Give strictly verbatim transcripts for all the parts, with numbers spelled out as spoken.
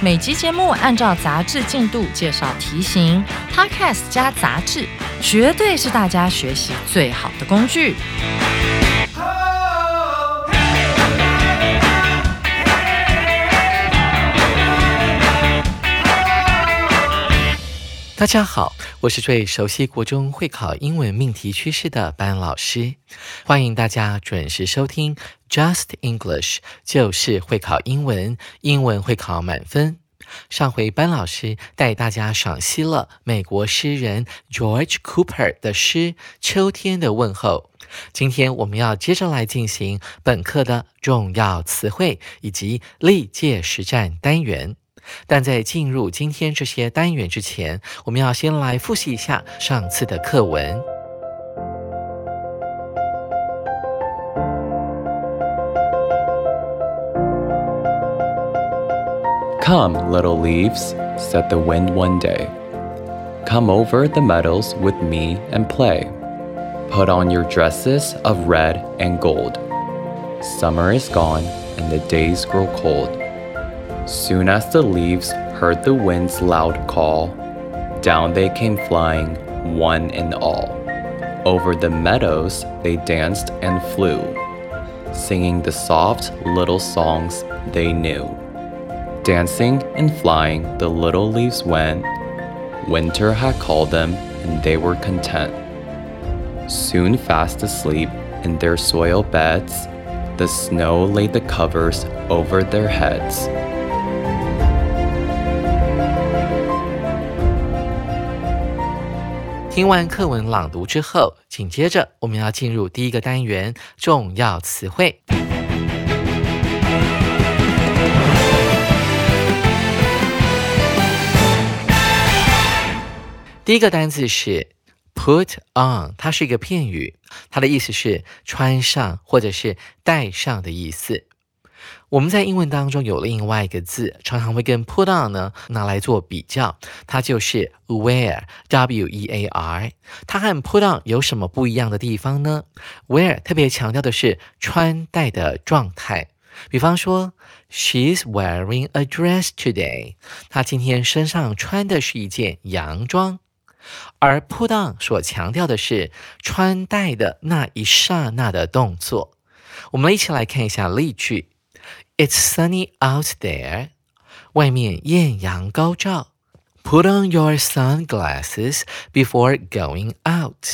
每集节目按照杂志进度介绍题型， Podcast 加杂志绝对是大家学习最好的工具。大家好，我是最熟悉国中会考英文命题趋势的班老师，欢迎大家准时收听 Just English， 就是会考英文，英文会考满分。上回班老师带大家赏析了美国诗人 George Cooper 的诗《秋天的问候》，今天我们要接着来进行本课的重要词汇以及历届实战单元。但在进入今天这些单元之前，我们要先来复习一下上次的课文。Come, little leaves, said the wind one day. Come over the meadows with me and play. Put on your dresses of red and gold. Summer is gone and the days grow cold.Soon as the leaves heard the wind's loud call, down they came flying, one and all. Over the meadows they danced and flew, singing the soft little songs they knew. Dancing and flying the little leaves went. Winter had called them and they were content. Soon fast asleep in their soil beds, the snow laid the covers over their heads.听完课文朗读之后，紧接着我们要进入第一个单元重要词汇。第一个单字是 put on， 它是一个片语，它的意思是穿上或者是戴上的意思。我们在英文当中有另外一个字，常常会跟 put on 呢拿来做比较，它就是 wear， W E A R。 它和 put on 有什么不一样的地方呢？ wear 特别强调的是穿戴的状态，比方说 She's wearing a dress today， 她今天身上穿的是一件洋装。而 put on 所强调的是穿戴的那一刹那的动作。我们一起来看一下例句。It's sunny out there. 外面艳阳高照。 Put on your sunglasses before going out.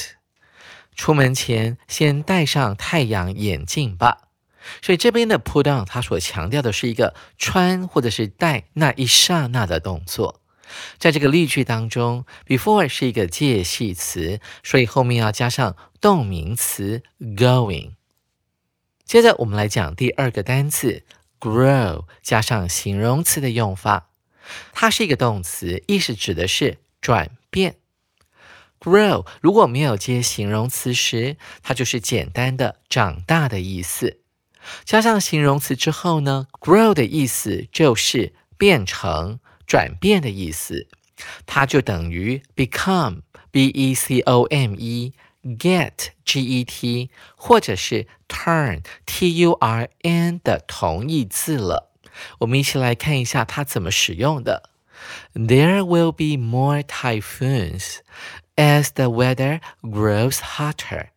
出门前先戴上太阳眼镜吧。所以这边的 put on 它所强调的是一个穿或者是戴那一刹那的动作。在这个例句当中 before 是一个介系词，所以后面要加上动名词 going。接着我们来讲第二个单词 grow 加上形容词的用法，它是一个动词，意思指的是转变。 grow 如果没有接形容词时，它就是简单的长大的意思，加上形容词之后呢， grow 的意思就是变成转变的意思，它就等于 become B E C O M E get G E T 或者是 turn T U R N 的同义字了。我们一起来看一下它怎么使用的。 There will be more typhoons as the weather grows hotter.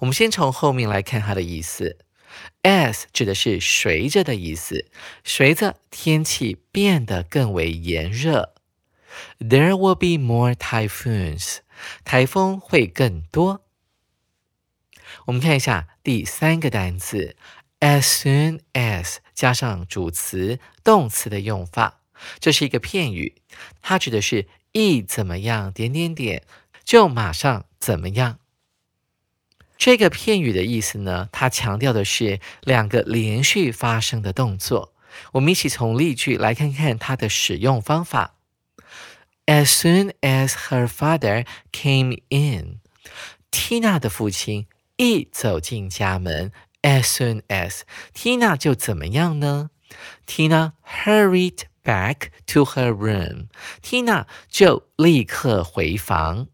我们先从后面来看它的意思。 as 指的是随着的意思，随着天气变得更为炎热。 There will be more typhoons， 台风会更多。我们看一下第三个单词 as soon as 加上主词动词的用法，这是一个片语，它指的是一怎么样点点点就马上怎么样。这个片语的意思呢，它强调的是两个连续发生的动作。我们一起从例句来看看它的使用方法。As soon as her father came in， Tina 的父亲一走进家门 ，as soon as Tina 就怎么样呢？ Tina hurried back to her room， Tina 就立刻回房。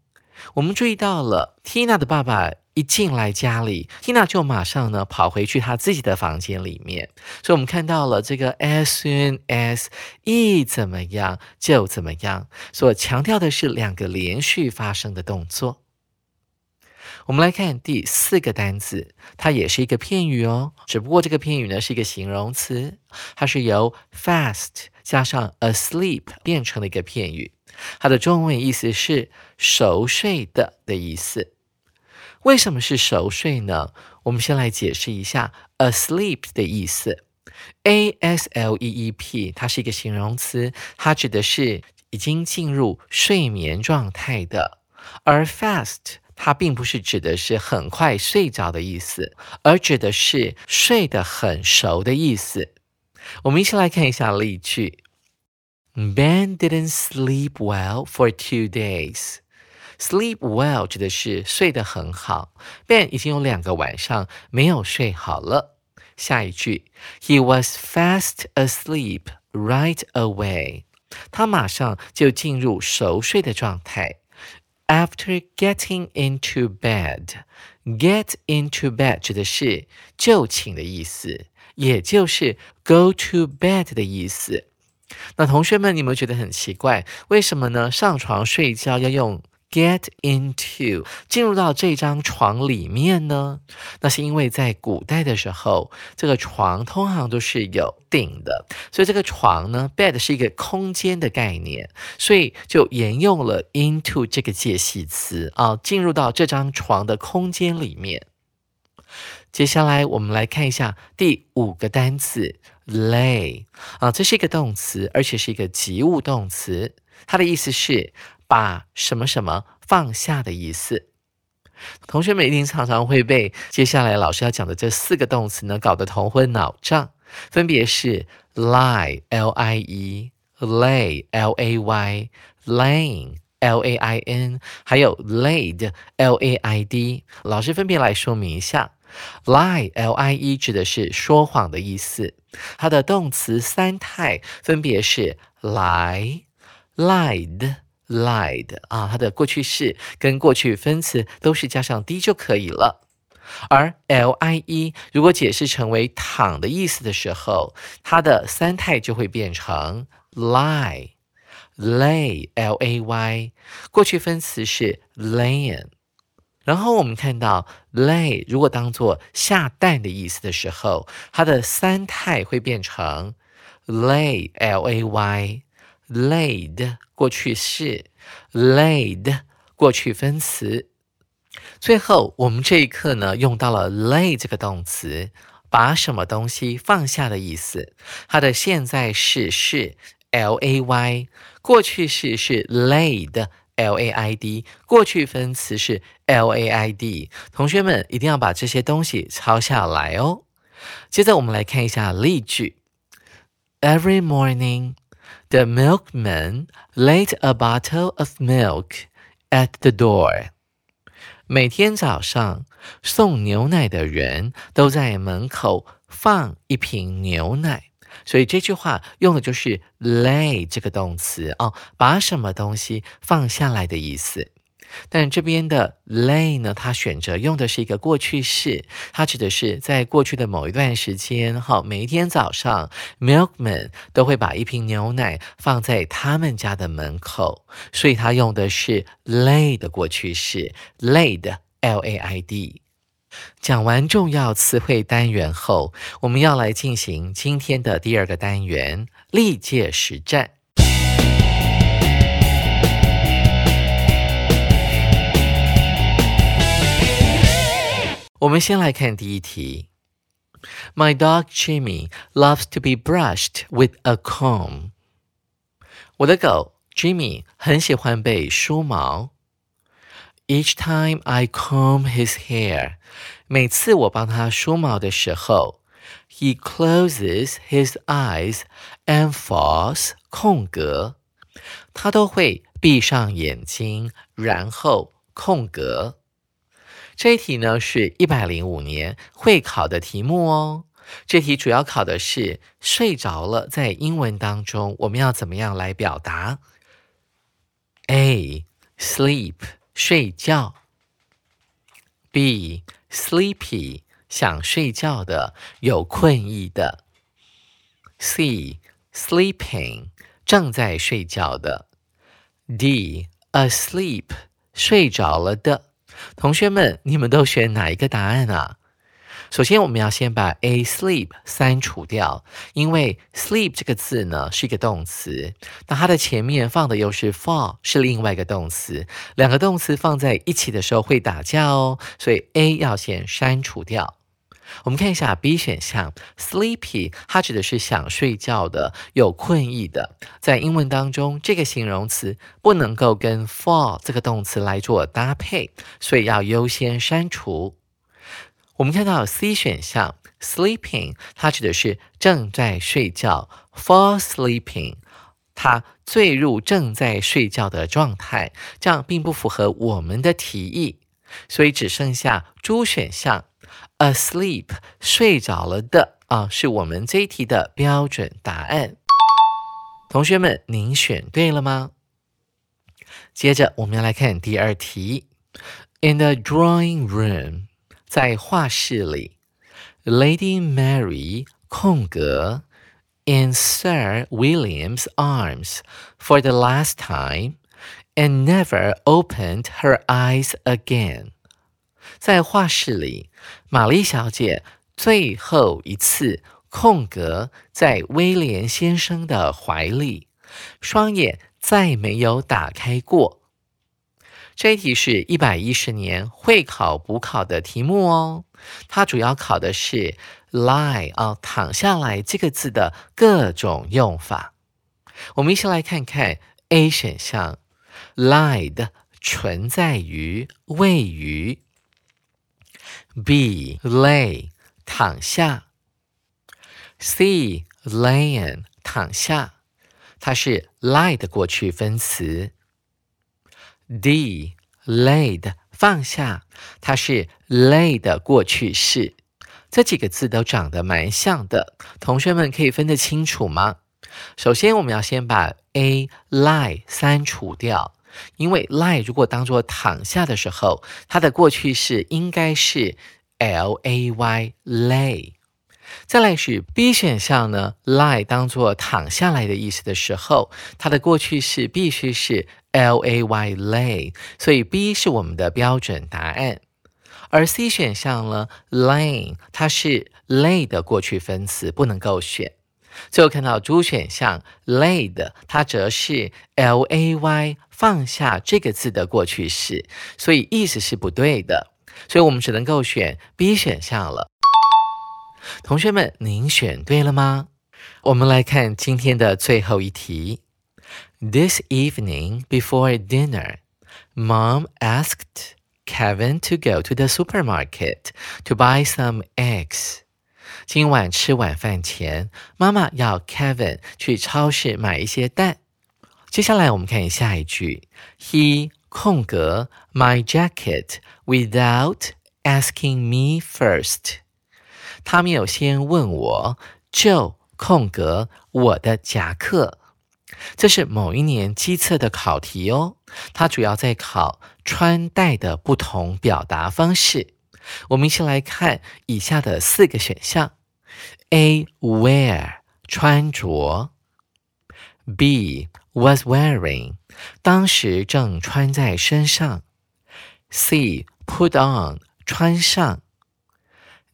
我们注意到了 Tina 的爸爸一进来家里 Tina 就马上呢跑回去她自己的房间里面，所以我们看到了这个 as soon as 一怎么样就怎么样，所强调的是两个连续发生的动作。我们来看第四个单字，它也是一个片语哦，只不过这个片语呢是一个形容词，它是由 fast 加上 asleep 变成了一个片语，它的中文意思是熟睡的的意思。为什么是熟睡呢？我们先来解释一下 asleep 的意思。 asleep 它是一个形容词，它指的是已经进入睡眠状态的，而 fast它并不是指的是很快睡着的意思，而指的是睡得很熟的意思。我们一起来看一下例句。 Ben didn't sleep well for two days。 Sleep well 指的是睡得很好， Ben 已经有两个晚上没有睡好了。下一句 He was fast asleep right away。 他马上就进入熟睡的状态。After getting into bed， get into bed 指的是就寝的意思，也就是 go to bed 的意思。那同学们，你们觉得很奇怪，为什么呢？上床睡觉要用 get into， 进入到这张床里面呢？那是因为在古代的时候，这个床通常都是有顶的，所以这个床呢 bed 是一个空间的概念，所以就沿用了 into 这个介系词啊，进入到这张床的空间里面。接下来我们来看一下第五个单字 lay 啊，这是一个动词，而且是一个及物动词，它的意思是把什么什么放下的意思。同学们一定常常会被接下来老师要讲的这四个动词呢搞得头昏脑胀，分别是 lie L I E lay L A Y laying L A I N 还有 laid L A I D。 老师分别来说明一下。 lie L I E 指的是说谎的意思，它的动词三态分别是 lie lied lied 啊，它的过去式跟过去分词都是加上 d 就可以了。而 lie 如果解释成为躺的意思的时候，它的三态就会变成 lie lay L A Y， 过去分词是 laying。 然后我们看到 lay 如果当作下蛋的意思的时候，它的三态会变成 lay L A Y laid 过去式 laid 过去分词。最后我们这一课呢用到了 lay 这个动词，把什么东西放下的意思，它的现在式是 L A Y， 过去式是 laid L A I D， 过去分词是 L A I D。 同学们一定要把这些东西抄下来哦。接着我们来看一下例句。 Every morning the milkman laid a bottle of milk at the door。 每天早上送牛奶的人都在门口放一瓶牛奶，所以这句话用的就是 lay 这个动词、哦、把什么东西放下来的意思。但这边的 lay 呢，它选择用的是一个过去式，它指的是在过去的某一段时间，每一天早上 milkman 都会把一瓶牛奶放在他们家的门口，所以它用的是 lay 的过去式 laid L A I D。 讲完重要词汇单元后，我们要来进行今天的第二个单元历届实战。我们先来看第一题。 My dog Jimmy loves to be brushed with a comb。 我的狗 Jimmy 很喜欢被梳毛。 Each time I comb his hair， 每次我帮他梳毛的时候， He closes his eyes and falls 空格，他都会闭上眼睛，然后空格。这一题呢是一百零五年会考的题目哦。这题主要考的是睡着了在英文当中我们要怎么样来表达。 A. Sleep 睡觉。 B. Sleepy 想睡觉的，有困意的。 C. Sleeping 正在睡觉的。 D. Asleep 睡着了的。同学们，你们都选哪一个答案啊？首先我们要先把 A sleep 删除掉，因为 sleep 这个字呢是一个动词，那它的前面放的又是 fall 是另外一个动词，两个动词放在一起的时候会打架哦，所以 A 要先删除掉。我们看一下 B 选项 sleepy 它指的是想睡觉的，有困意的，在英文当中这个形容词不能够跟 fall 这个动词来做搭配，所以要优先删除。我们看到 C 选项 sleeping 它指的是正在睡觉 fall sleeping 它坠入正在睡觉的状态，这样并不符合我们的提议，所以只剩下 D 选项 asleep 睡着了的啊，是我们这一题的标准答案。同学们，您选对了吗？接着我们要来看第二题。 In the drawing room在画室里 Lady Mary 空格 in Sir William's arms for the last time and never opened her eyes again. 在画室里，玛丽小姐最后一次空格在威廉先生的怀里，双眼再没有打开过。这一题是一百一十年会考补考的题目哦，它主要考的是 lie 啊，躺下来这个字的各种用法。我们一起来看看 A 选项 lied 存在于位于。 B lay 躺下。 C laying 躺下，它是 lie 的过去分词。D laid 放下，它是 lay 的过去式。这几个字都长得蛮像的，同学们可以分得清楚吗？首先我们要先把 A lie 删除掉，因为 lie 如果当作躺下的时候，它的过去式应该是 lay lay。 再来是 B 选项呢 lie 当作躺下来的意思的时候，它的过去式必须是Lay lay， 所以 B 是我们的标准答案。而 C 选项呢 laying 它是 lay 的过去分词，不能够选。最后看到 D 选项 laid 它则是 lay 放下这个字的过去式，所以意思是不对的，所以我们只能够选 B 选项了。同学们，您选对了吗？我们来看今天的最后一题。This evening before dinner, Mom asked Kevin to go to the supermarket to buy some eggs. 今晚吃晚饭前，妈妈要 Kevin 去超市买一些蛋。接下来我们看一下一句 He 空格 my jacket without asking me first. 他没有先问我就空格我的夹克。这是某一年基测的考题哦，它主要在考穿戴的不同表达方式。我们一起来看以下的四个选项 ：A. Wear 穿着 ；B. Was wearing 当时正穿在身上 ；C. Put on 穿上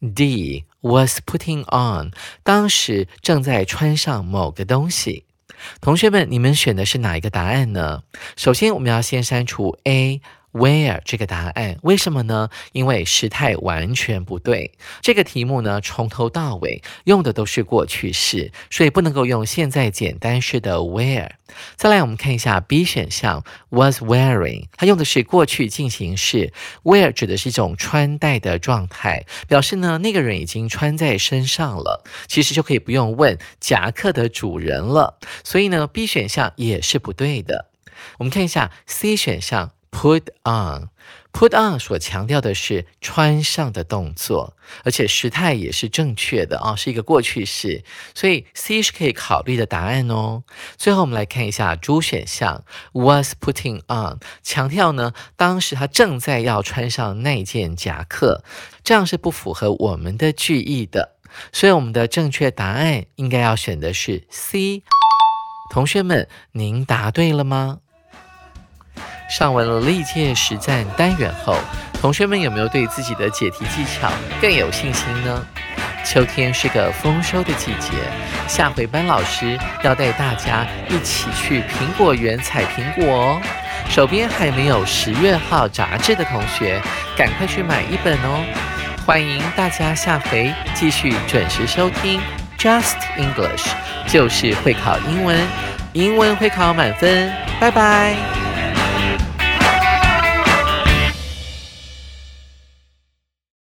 ；D. Was putting on 当时正在穿上某个东西。同学们，你们选的是哪一个答案呢？首先我们要先删除 A wear 这个答案，为什么呢？因为时态完全不对，这个题目呢从头到尾用的都是过去式，所以不能够用现在简单式的 wear。 再来我们看一下 B 选项 was wearing， 它用的是过去进行式， wear 指的是一种穿戴的状态，表示呢那个人已经穿在身上了，其实就可以不用问夹克的主人了，所以呢 B 选项也是不对的。我们看一下 C 选项 put on。Put on 所强调的是穿上的动作，而且时态也是正确的、哦、是一个过去式，所以 C 是可以考虑的答案哦。最后我们来看一下 D 选项 was putting on， 强调呢当时他正在要穿上那件夹克，这样是不符合我们的句意的，所以我们的正确答案应该要选的是 C。 同学们，您答对了吗？上完了历届实战单元后，同学们有没有对自己的解题技巧更有信心呢？秋天是个丰收的季节，下回班老师要带大家一起去苹果园采苹果哦。手边还没有十月号杂志的同学，赶快去买一本哦。欢迎大家下回继续准时收听 Just English， 就是会考英文，英文会考满分。拜拜。